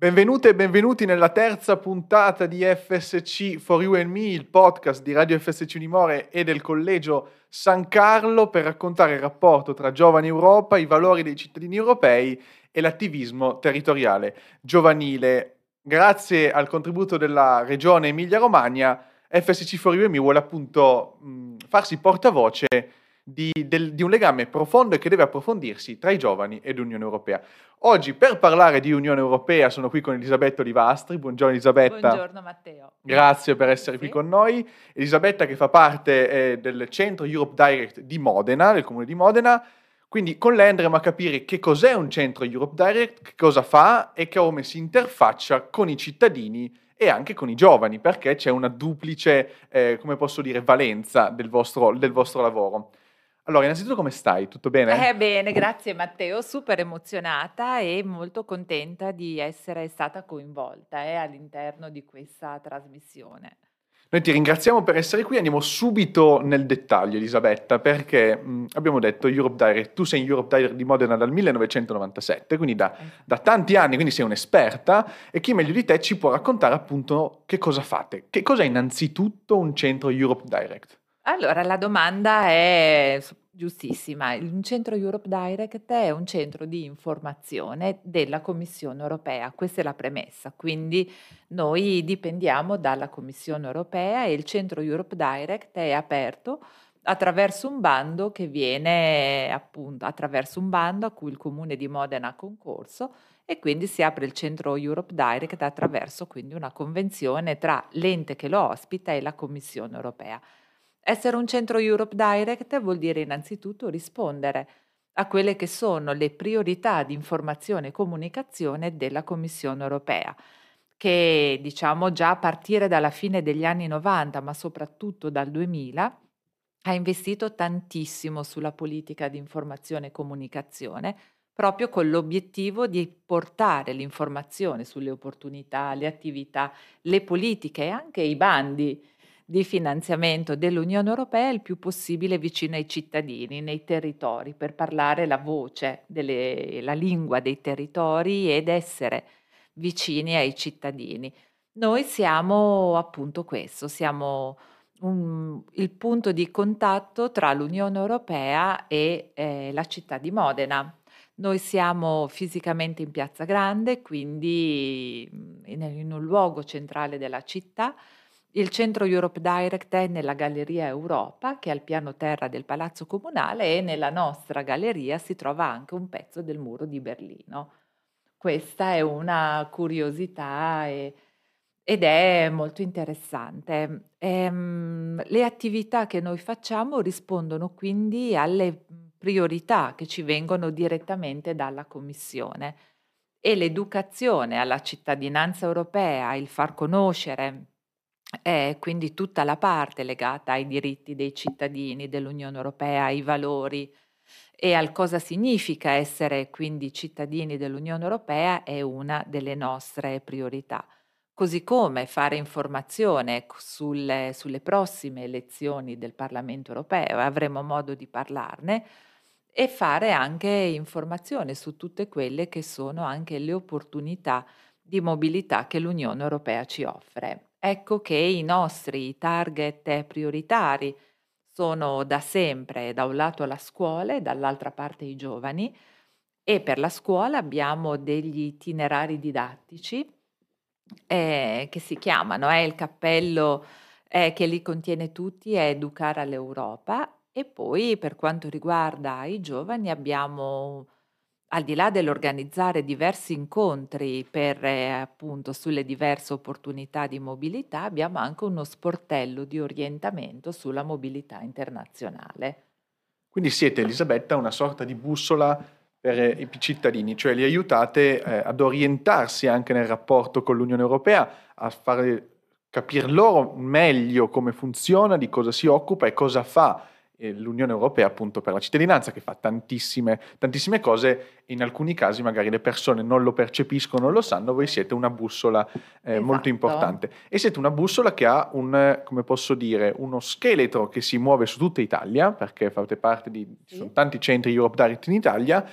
Benvenute e benvenuti nella terza puntata di FSC4YOU&ME, il podcast di Radio FSC Unimore e del Collegio San Carlo per raccontare il rapporto tra giovane Europa, i valori dei cittadini europei e l'attivismo territoriale giovanile. Grazie al contributo della Regione Emilia-Romagna, FSC4YOU&ME vuole appunto farsi portavoce di un legame profondo e che deve approfondirsi tra i giovani ed Unione Europea. Oggi per parlare di Unione Europea sono qui con Elisabetta Olivastri. Buongiorno Elisabetta. Buongiorno Matteo. Grazie per essere qui con noi. Elisabetta che fa parte del centro Europe Direct di Modena, del comune di Modena. Quindi con lei andremo a capire che cos'è un centro Europe Direct, che cosa fa e come si interfaccia con i cittadini e anche con i giovani, perché c'è una duplice, come posso dire, valenza del vostro lavoro. Allora, innanzitutto come stai? Tutto bene? Bene, grazie Matteo, super emozionata e molto contenta di essere stata coinvolta all'interno di questa trasmissione. Noi ti ringraziamo per essere qui, andiamo subito nel dettaglio Elisabetta, perché abbiamo detto Europe Direct, tu sei in Europe Direct di Modena dal 1997, quindi da tanti anni, quindi sei un'esperta e chi meglio di te ci può raccontare appunto che cosa fate, che cos'è innanzitutto un centro Europe Direct? Allora, la domanda è giustissima. Un centro Europe Direct è un centro di informazione della Commissione Europea, questa è la premessa, quindi noi dipendiamo dalla Commissione Europea e il centro Europe Direct è aperto attraverso un bando che viene appunto attraverso un bando a cui il Comune di Modena ha concorso e quindi si apre il centro Europe Direct attraverso quindi una convenzione tra l'ente che lo ospita e la Commissione Europea. Essere un centro Europe Direct vuol dire innanzitutto rispondere a quelle che sono le priorità di informazione e comunicazione della Commissione Europea, che diciamo già a partire dalla fine degli anni 90, ma soprattutto dal 2000, ha investito tantissimo sulla politica di informazione e comunicazione, proprio con l'obiettivo di portare l'informazione sulle opportunità, le attività, le politiche e anche i bandi di finanziamento dell'Unione Europea il più possibile vicino ai cittadini, nei territori, per parlare la voce, la lingua dei territori ed essere vicini ai cittadini. Noi siamo appunto questo, siamo il punto di contatto tra l'Unione Europea e la città di Modena. Noi siamo fisicamente in Piazza Grande, quindi in un luogo centrale della città. Il centro Europe Direct è nella Galleria Europa, che è al piano terra del Palazzo Comunale, e nella nostra galleria si trova anche un pezzo del muro di Berlino. Questa è una curiosità ed è molto interessante. Le attività che noi facciamo rispondono quindi alle priorità che ci vengono direttamente dalla Commissione e l'educazione alla cittadinanza europea, il far conoscere quindi tutta la parte legata ai diritti dei cittadini dell'Unione Europea, ai valori e al cosa significa essere quindi cittadini dell'Unione Europea è una delle nostre priorità. Così come fare informazione sulle prossime elezioni del Parlamento Europeo, avremo modo di parlarne, e fare anche informazione su tutte quelle che sono anche le opportunità di mobilità che l'Unione Europea ci offre. Ecco che i nostri target prioritari sono da sempre da un lato la scuola e dall'altra parte i giovani, e per la scuola abbiamo degli itinerari didattici che si chiamano, il cappello che li contiene tutti è Educare all'Europa, e poi per quanto riguarda i giovani abbiamo, al di là dell'organizzare diversi incontri per appunto sulle diverse opportunità di mobilità, abbiamo anche uno sportello di orientamento sulla mobilità internazionale. Quindi siete, Elisabetta, una sorta di bussola per i cittadini, cioè li aiutate ad orientarsi anche nel rapporto con l'Unione Europea, a fare capire loro meglio come funziona, di cosa si occupa e cosa fa l'Unione Europea appunto per la cittadinanza, che fa tantissime cose e in alcuni casi magari le persone non lo percepiscono, non lo sanno. Voi siete una bussola esatto, molto importante, e siete una bussola che ha come posso dire, uno scheletro che si muove su tutta Italia, perché fate parte di ci sono tanti centri Europe Direct in Italia,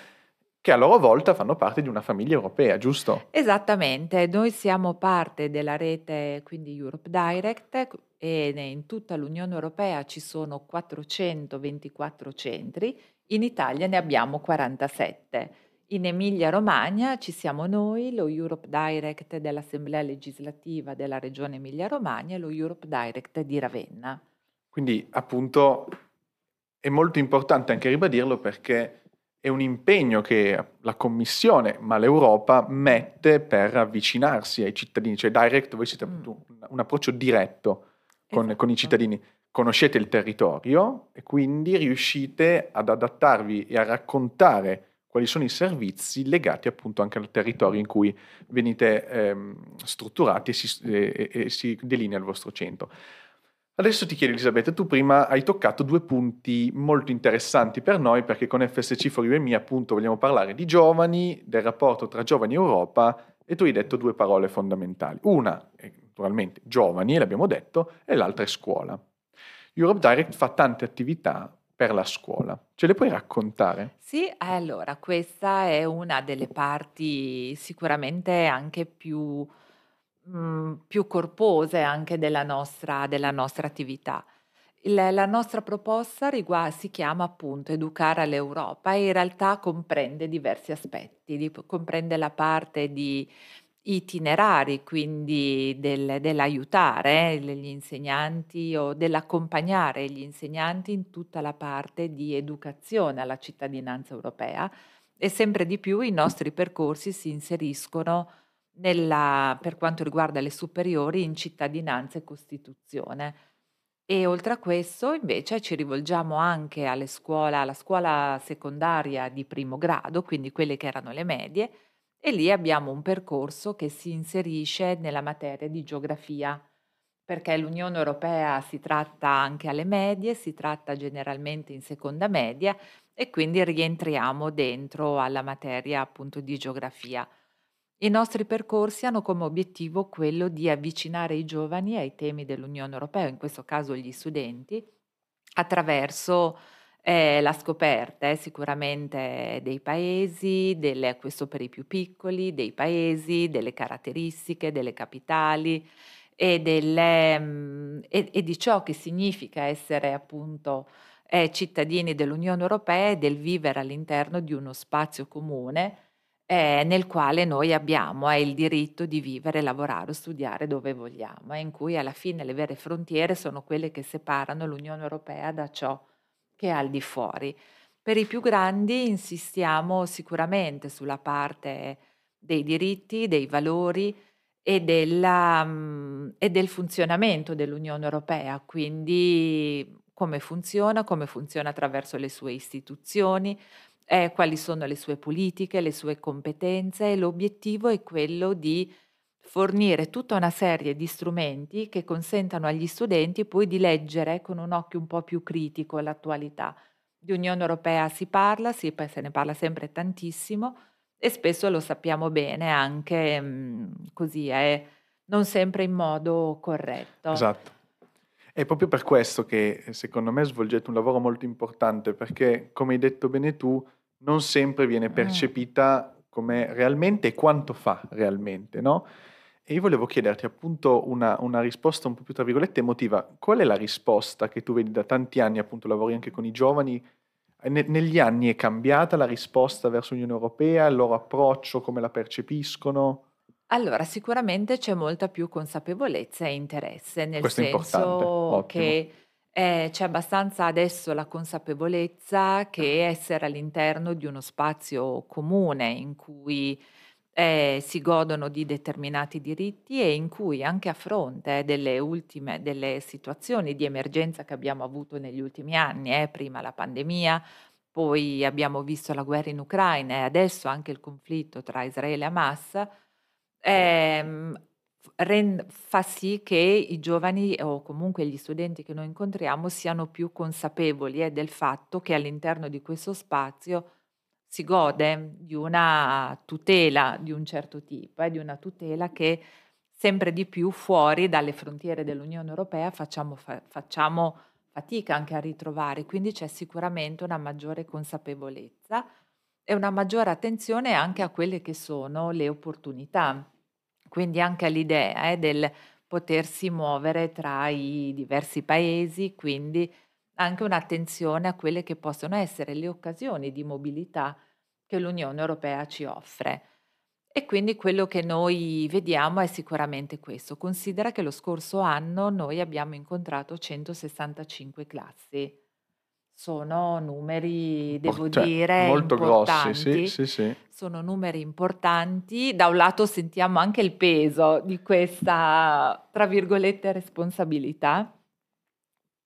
che a loro volta fanno parte di una famiglia europea, giusto? Esattamente, noi siamo parte della rete, quindi Europe Direct, e in tutta l'Unione Europea ci sono 424 centri, in Italia ne abbiamo 47. In Emilia-Romagna ci siamo noi, lo Europe Direct dell'Assemblea Legislativa della Regione Emilia-Romagna e lo Europe Direct di Ravenna. Quindi appunto è molto importante anche ribadirlo, perché è un impegno che la Commissione, ma l'Europa, mette per avvicinarsi ai cittadini. Cioè direct, voi siete appunto un approccio diretto con i cittadini. Conoscete il territorio e quindi riuscite ad adattarvi e a raccontare quali sono i servizi legati appunto anche al territorio in cui venite strutturati e si delinea il vostro centro. Adesso ti chiedo, Elisabetta, tu prima hai toccato due punti molto interessanti per noi, perché con FSC4YOU&ME appunto vogliamo parlare di giovani, del rapporto tra giovani e Europa, e tu hai detto due parole fondamentali. Una è naturalmente giovani, l'abbiamo detto, e l'altra è scuola. Europe Direct fa tante attività per la scuola. Ce le puoi raccontare? Sì, allora questa è una delle parti sicuramente anche più corpose anche della nostra attività. La nostra proposta si chiama appunto Educare all'Europa, e in realtà comprende diversi aspetti, comprende la parte di itinerari, quindi dell'aiutare gli insegnanti o dell'accompagnare gli insegnanti in tutta la parte di educazione alla cittadinanza europea, e sempre di più i nostri percorsi si inseriscono per quanto riguarda le superiori, in cittadinanza e Costituzione. E oltre a questo invece ci rivolgiamo anche alla scuola secondaria di primo grado, quindi quelle che erano le medie, e lì abbiamo un percorso che si inserisce nella materia di geografia, perché l'Unione Europea si tratta anche alle medie, si tratta generalmente in seconda media, e quindi rientriamo dentro alla materia appunto di geografia. I nostri percorsi hanno come obiettivo quello di avvicinare i giovani ai temi dell'Unione Europea, in questo caso gli studenti, attraverso la scoperta sicuramente dei paesi, questo per i più piccoli, dei paesi, delle caratteristiche, delle capitali e di ciò che significa essere appunto cittadini dell'Unione Europea e del vivere all'interno di uno spazio comune, nel quale noi abbiamo il diritto di vivere, lavorare o studiare dove vogliamo, in cui alla fine le vere frontiere sono quelle che separano l'Unione Europea da ciò che è al di fuori. Per i più grandi insistiamo sicuramente sulla parte dei diritti, dei valori e del funzionamento dell'Unione Europea, quindi come funziona attraverso le sue istituzioni, quali sono le sue politiche, le sue competenze, e l'obiettivo è quello di fornire tutta una serie di strumenti che consentano agli studenti poi di leggere con un occhio un po' più critico l'attualità. Di Unione Europea se ne parla sempre tantissimo, e spesso, lo sappiamo bene, anche così è non sempre in modo corretto. Esatto. È proprio per questo che, secondo me, svolgete un lavoro molto importante, perché, come hai detto bene tu, non sempre viene percepita come realmente e quanto fa realmente, no? E io volevo chiederti appunto una risposta un po' più, tra virgolette, emotiva. Qual è la risposta che tu vedi da tanti anni, appunto lavori anche con i giovani? Negli anni è cambiata la risposta verso l'Unione Europea, il loro approccio, come la percepiscono? Allora, sicuramente c'è molta più consapevolezza e interesse, nel senso che c'è abbastanza adesso la consapevolezza che essere all'interno di uno spazio comune in cui si godono di determinati diritti, e in cui, anche a fronte delle situazioni di emergenza che abbiamo avuto negli ultimi anni, prima la pandemia, poi abbiamo visto la guerra in Ucraina e adesso anche il conflitto tra Israele e Hamas, fa sì che i giovani o comunque gli studenti che noi incontriamo siano più consapevoli del fatto che all'interno di questo spazio si gode di una tutela di un certo tipo, di una tutela che sempre di più fuori dalle frontiere dell'Unione Europea facciamo fatica anche a ritrovare, quindi c'è sicuramente una maggiore consapevolezza. e una maggiore attenzione anche a quelle che sono le opportunità, quindi anche all'idea del potersi muovere tra i diversi paesi, quindi anche un'attenzione a quelle che possono essere le occasioni di mobilità che l'Unione Europea ci offre. E quindi quello che noi vediamo è sicuramente questo. Considera che lo scorso anno noi abbiamo incontrato 165 classi. Sono numeri, devo dire, molto grossi, sì. Sono numeri importanti. Da un lato sentiamo anche il peso di questa, tra virgolette, responsabilità,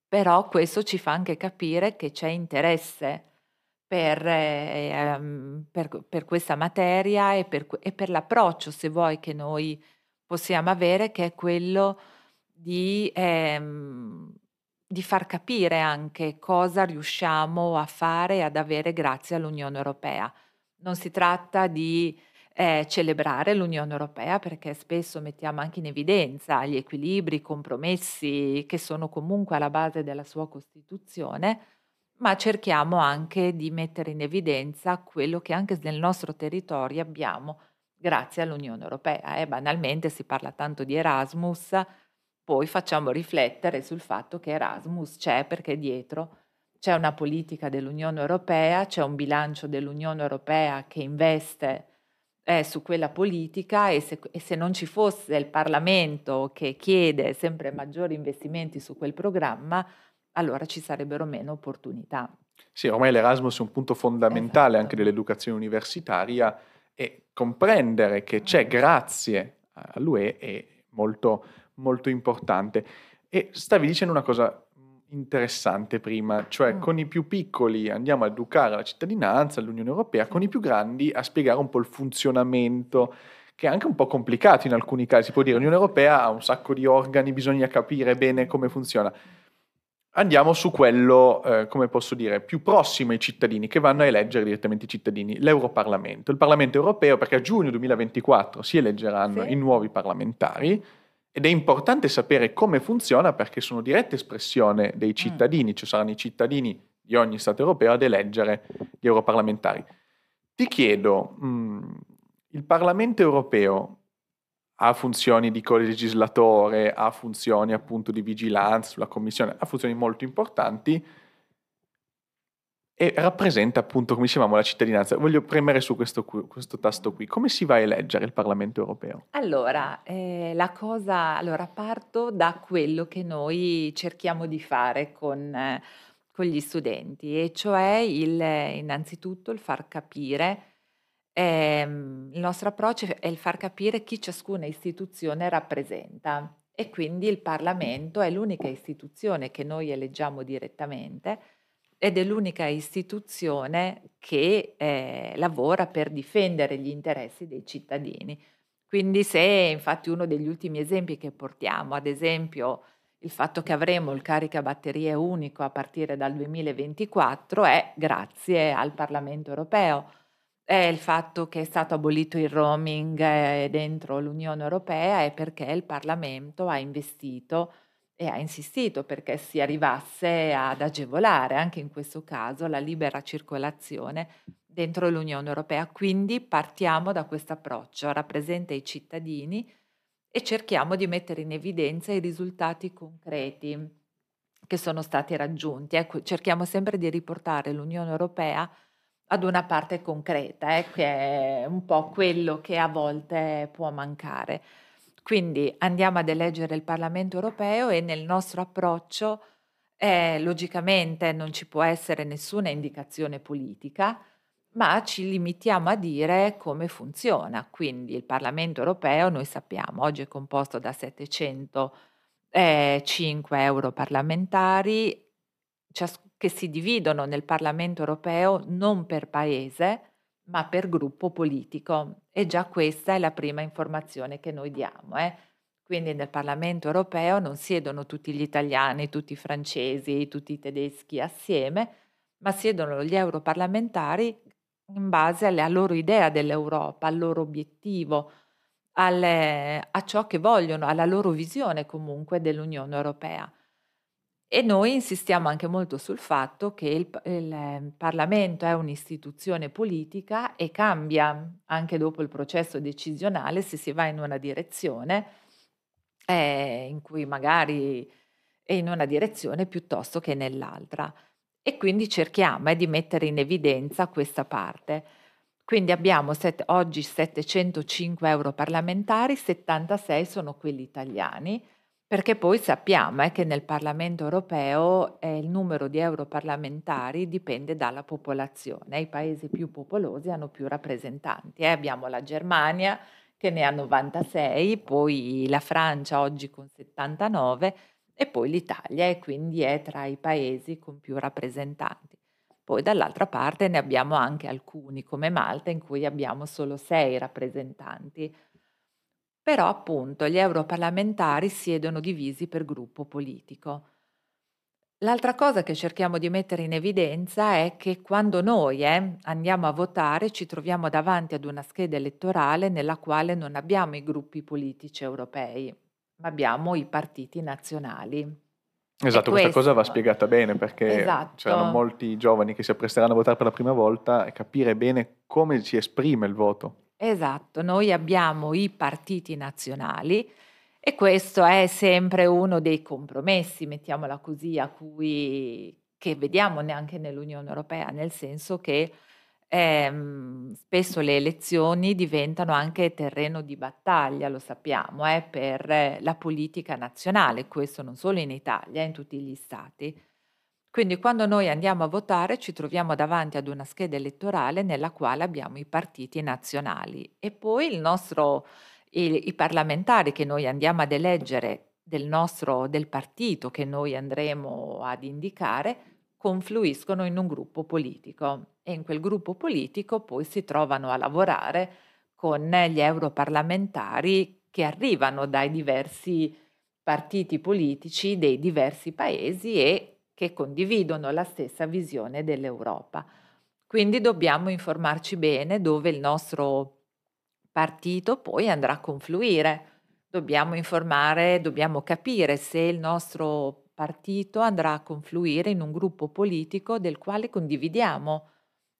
però questo ci fa anche capire che c'è interesse per questa materia e per l'approccio, se vuoi, che noi possiamo avere, che è quello di far capire anche cosa riusciamo a fare e ad avere grazie all'Unione Europea. Non si tratta di celebrare l'Unione Europea, perché spesso mettiamo anche in evidenza gli equilibri, i compromessi che sono comunque alla base della sua Costituzione, ma cerchiamo anche di mettere in evidenza quello che anche nel nostro territorio abbiamo grazie all'Unione Europea. Banalmente si parla tanto di Erasmus, poi facciamo riflettere sul fatto che Erasmus c'è perché dietro c'è una politica dell'Unione Europea, c'è un bilancio dell'Unione Europea che investe su quella politica, e se non ci fosse il Parlamento che chiede sempre maggiori investimenti su quel programma, allora ci sarebbero meno opportunità. Sì, ormai l'Erasmus è un punto fondamentale, esatto, anche dell'educazione universitaria, e comprendere che c'è grazie all'UE è molto molto importante. E stavi dicendo una cosa interessante prima, cioè con i più piccoli andiamo a educare la cittadinanza, l'Unione Europea, con i più grandi a spiegare un po' il funzionamento, che è anche un po' complicato in alcuni casi. Si può dire l'Unione Europea ha un sacco di organi, bisogna capire bene come funziona. Andiamo su quello, come posso dire, più prossimo ai cittadini, che vanno a eleggere direttamente i cittadini, l'Europarlamento, il Parlamento Europeo, perché a giugno 2024 si eleggeranno i nuovi parlamentari. Ed è importante sapere come funziona, perché sono diretta espressione dei cittadini, cioè saranno i cittadini di ogni Stato europeo ad eleggere gli europarlamentari. Ti chiedo, il Parlamento europeo ha funzioni di colegislatore, ha funzioni appunto di vigilanza sulla Commissione, ha funzioni molto importanti e rappresenta appunto, come dicevamo, la cittadinanza. Voglio premere su questo tasto qui. Come si va a eleggere il Parlamento europeo? Allora, parto da quello che noi cerchiamo di fare con gli studenti, e cioè innanzitutto il far capire, il nostro approccio è il far capire chi ciascuna istituzione rappresenta, e quindi il Parlamento è l'unica istituzione che noi eleggiamo direttamente, ed è l'unica istituzione che lavora per difendere gli interessi dei cittadini. Quindi se infatti uno degli ultimi esempi che portiamo, ad esempio il fatto che avremo il caricabatterie unico a partire dal 2024, è grazie al Parlamento europeo. È il fatto che è stato abolito il roaming dentro l'Unione Europea, è perché il Parlamento ha investito e ha insistito perché si arrivasse ad agevolare anche in questo caso la libera circolazione dentro l'Unione Europea. Quindi partiamo da questo approccio, rappresenta i cittadini, e cerchiamo di mettere in evidenza i risultati concreti che sono stati raggiunti. Ecco, cerchiamo sempre di riportare l'Unione Europea ad una parte concreta, che è un po' quello che a volte può mancare. Quindi andiamo ad eleggere il Parlamento europeo, e nel nostro approccio logicamente non ci può essere nessuna indicazione politica, ma ci limitiamo a dire come funziona. Quindi il Parlamento europeo, noi sappiamo, oggi è composto da 705 europarlamentari che si dividono nel Parlamento europeo non per paese, ma per gruppo politico, e già questa è la prima informazione che noi diamo. Quindi nel Parlamento europeo non siedono tutti gli italiani, tutti i francesi, tutti i tedeschi assieme, ma siedono gli europarlamentari in base alla loro idea dell'Europa, al loro obiettivo, a ciò che vogliono, alla loro visione comunque dell'Unione Europea. E noi insistiamo anche molto sul fatto che il Parlamento è un'istituzione politica e cambia anche dopo il processo decisionale se si va in una direzione in cui magari è in una direzione piuttosto che nell'altra. E quindi cerchiamo di mettere in evidenza questa parte. Quindi abbiamo oggi 705 europarlamentari, 76 sono quelli italiani, perché poi sappiamo che nel Parlamento europeo il numero di europarlamentari dipende dalla popolazione. I paesi più popolosi hanno più rappresentanti. Abbiamo la Germania che ne ha 96, poi la Francia oggi con 79 e poi l'Italia, e quindi è tra i paesi con più rappresentanti. Poi dall'altra parte ne abbiamo anche alcuni come Malta in cui abbiamo solo 6 rappresentanti. Però appunto gli europarlamentari siedono divisi per gruppo politico. L'altra cosa che cerchiamo di mettere in evidenza è che quando noi andiamo a votare ci troviamo davanti ad una scheda elettorale nella quale non abbiamo i gruppi politici europei, ma abbiamo i partiti nazionali. Esatto, questa cosa va spiegata bene perché c'erano molti giovani che si appresteranno a votare per la prima volta e capire bene come si esprime il voto. Esatto, noi abbiamo i partiti nazionali e questo è sempre uno dei compromessi, mettiamola così, che vediamo anche nell'Unione Europea, nel senso che spesso le elezioni diventano anche terreno di battaglia, lo sappiamo, per la politica nazionale, questo non solo in Italia, in tutti gli stati. Quindi quando noi andiamo a votare ci troviamo davanti ad una scheda elettorale nella quale abbiamo i partiti nazionali e poi i parlamentari che noi andiamo ad eleggere del partito che noi andremo ad indicare confluiscono in un gruppo politico e in quel gruppo politico poi si trovano a lavorare con gli europarlamentari che arrivano dai diversi partiti politici dei diversi paesi e che condividono la stessa visione dell'Europa. Quindi dobbiamo informarci bene dove il nostro partito poi andrà a confluire. Dobbiamo capire se il nostro partito andrà a confluire in un gruppo politico del quale condividiamo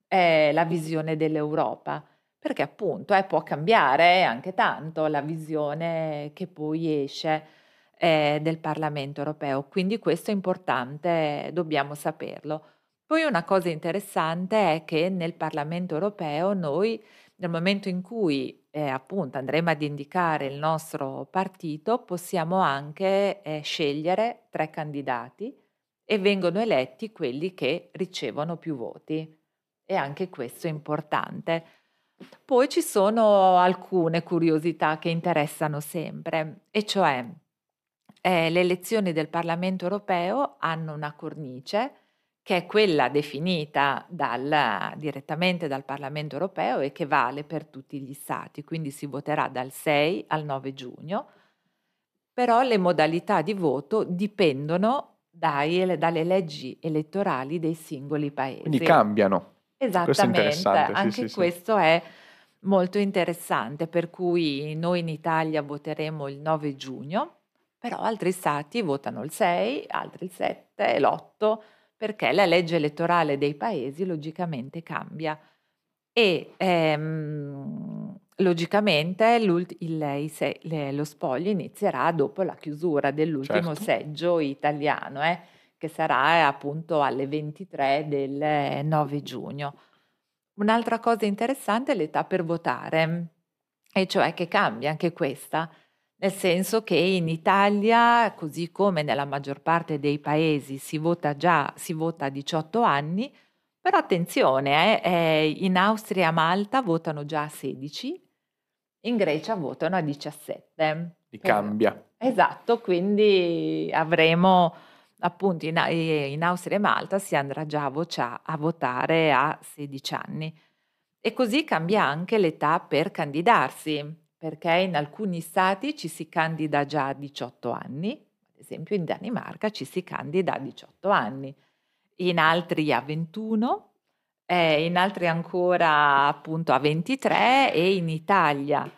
la visione dell'Europa, perché appunto può cambiare anche tanto la visione che poi esce del Parlamento europeo, quindi questo è importante, dobbiamo saperlo. Poi una cosa interessante è che nel Parlamento europeo noi nel momento in cui appunto andremo ad indicare il nostro partito possiamo anche scegliere 3 candidati e vengono eletti quelli che ricevono più voti e anche questo è importante. Poi ci sono alcune curiosità che interessano sempre e cioè le elezioni del Parlamento europeo hanno una cornice che è quella definita direttamente dal Parlamento europeo e che vale per tutti gli stati, quindi si voterà dal 6 al 9 giugno, però le modalità di voto dipendono dalle leggi elettorali dei singoli paesi. Quindi cambiano. Esattamente, questo è anche questo è molto interessante, per cui noi in Italia voteremo il 9 giugno, però altri stati votano il 6, altri il 7 e l'8, perché la legge elettorale dei paesi logicamente cambia. E logicamente lo spoglio inizierà dopo la chiusura dell'ultimo seggio italiano, che sarà appunto alle 23 del 9 giugno. Un'altra cosa interessante è l'età per votare, e cioè che cambia anche questa, nel senso che in Italia, così come nella maggior parte dei paesi, si vota a 18 anni, però attenzione, in Austria e Malta votano già a 16, in Grecia votano a 17. Cambia. Esatto, quindi avremo appunto in Austria e Malta si andrà già a votare a 16 anni. E così cambia anche l'età per candidarsi, perché in alcuni stati ci si candida già a 18 anni, ad esempio in Danimarca ci si candida a 18 anni, in altri a 21, in altri ancora appunto a 23 e in Italia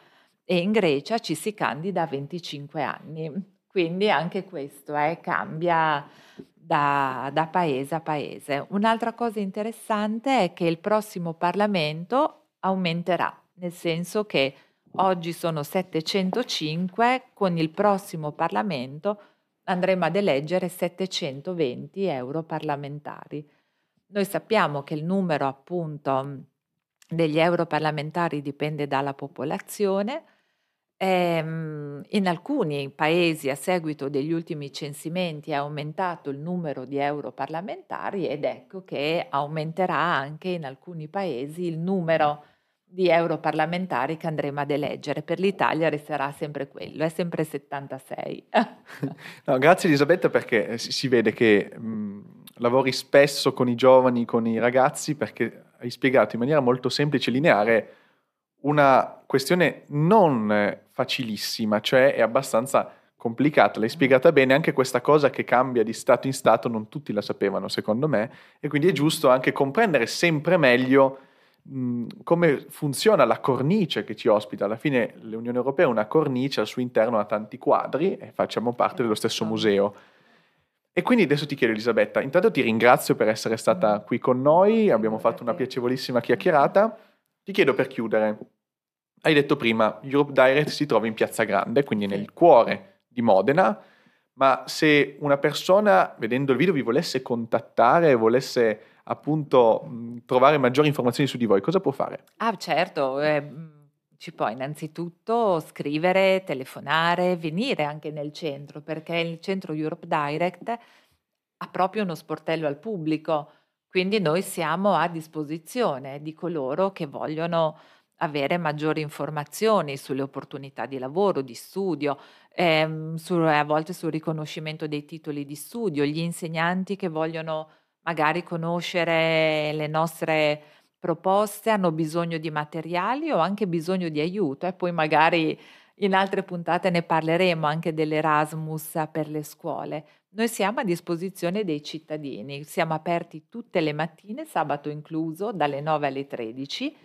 e in Grecia ci si candida a 25 anni. Quindi anche questo cambia da paese a paese. Un'altra cosa interessante è che il prossimo Parlamento aumenterà, nel senso che oggi sono 705, con il prossimo Parlamento andremo ad eleggere 720 europarlamentari. Noi sappiamo che il numero appunto degli europarlamentari dipende dalla popolazione. In alcuni paesi a seguito degli ultimi censimenti è aumentato il numero di europarlamentari ed ecco che aumenterà anche in alcuni paesi il numero di europarlamentari che andremo ad eleggere. Per l'Italia resterà sempre quello, è sempre 76. No, grazie Elisabetta, perché si vede che lavori spesso con i giovani, con i ragazzi, perché hai spiegato in maniera molto semplice e lineare una questione non facilissima, cioè è abbastanza complicata. L'hai spiegata bene, anche questa cosa che cambia di stato in stato non tutti la sapevano secondo me, e quindi è giusto anche comprendere sempre meglio come funziona la cornice che ci ospita. Alla fine l'Unione Europea è una cornice, al suo interno ha tanti quadri e facciamo parte dello stesso museo. E quindi adesso ti chiedo, Elisabetta, intanto ti ringrazio per essere stata qui con noi, abbiamo fatto una piacevolissima chiacchierata. Ti chiedo, per chiudere, hai detto prima Europe Direct si trova in Piazza Grande, quindi nel cuore di Modena, ma se una persona vedendo il video vi volesse contattare, volesse appunto trovare maggiori informazioni su di voi, cosa può fare? Ah certo, ci può innanzitutto scrivere, telefonare, venire anche nel centro, perché il centro Europe Direct ha proprio uno sportello al pubblico, quindi noi siamo a disposizione di coloro che vogliono avere maggiori informazioni sulle opportunità di lavoro, di studio, a volte sul riconoscimento dei titoli di studio, gli insegnanti che vogliono magari conoscere le nostre proposte, hanno bisogno di materiali o anche bisogno di aiuto, e poi magari in altre puntate ne parleremo anche dell'Erasmus per le scuole. Noi siamo a disposizione dei cittadini, siamo aperti tutte le mattine, sabato incluso, dalle 9 alle 13,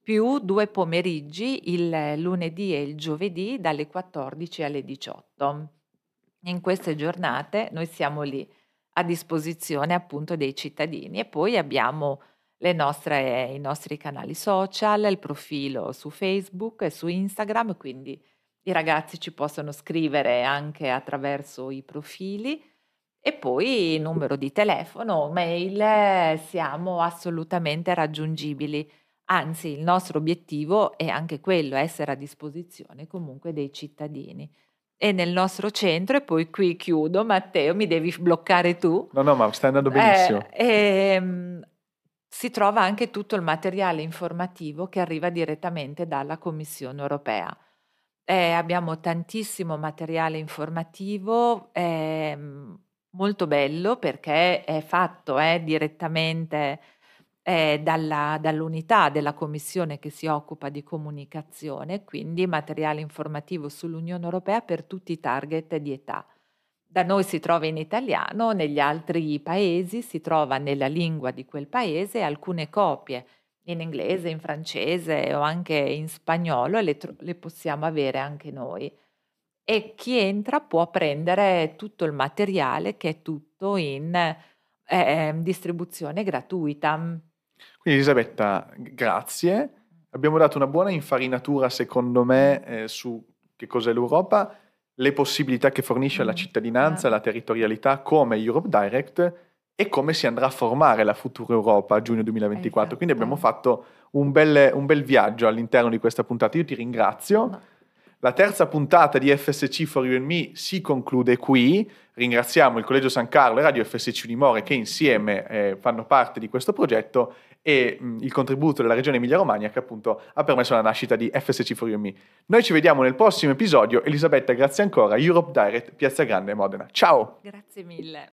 più due pomeriggi, il lunedì e il giovedì, dalle 14 alle 18. In queste giornate noi siamo lì a disposizione appunto dei cittadini, e poi abbiamo i nostri canali social, il profilo su Facebook e su Instagram, quindi i ragazzi ci possono scrivere anche attraverso i profili, e poi numero di telefono, mail, siamo assolutamente raggiungibili. Anzi, il nostro obiettivo è anche quello, essere a disposizione comunque dei cittadini. E nel nostro centro, e poi qui chiudo, Matteo, mi devi bloccare tu. No, ma sta andando benissimo. Si trova anche tutto il materiale informativo che arriva direttamente dalla Commissione Europea. Abbiamo tantissimo materiale informativo, molto bello perché è fatto direttamente dall'unità della Commissione che si occupa di comunicazione, quindi materiale informativo sull'Unione Europea per tutti i target di età. Da noi si trova in italiano, negli altri paesi si trova nella lingua di quel paese, alcune copie in inglese, in francese o anche in spagnolo, e le possiamo avere anche noi. E chi entra può prendere tutto il materiale, che è tutto in distribuzione gratuita. Quindi Elisabetta, grazie. Abbiamo dato una buona infarinatura, secondo me, su che cos'è l'Europa, le possibilità che fornisce alla cittadinanza, alla territorialità, come Europe Direct e come si andrà a formare la futura Europa a giugno 2024. Esatto. Quindi abbiamo fatto un bel viaggio all'interno di questa puntata. Io ti ringrazio. No. La terza puntata di FSC4YOU&ME si conclude qui. Ringraziamo il Collegio San Carlo e Radio FSC Unimore che insieme fanno parte di questo progetto, e il contributo della Regione Emilia-Romagna che appunto ha permesso la nascita di FSC4YOU&ME. Noi ci vediamo nel prossimo episodio. Elisabetta, grazie ancora. Europe Direct, Piazza Grande, Modena. Ciao! Grazie mille.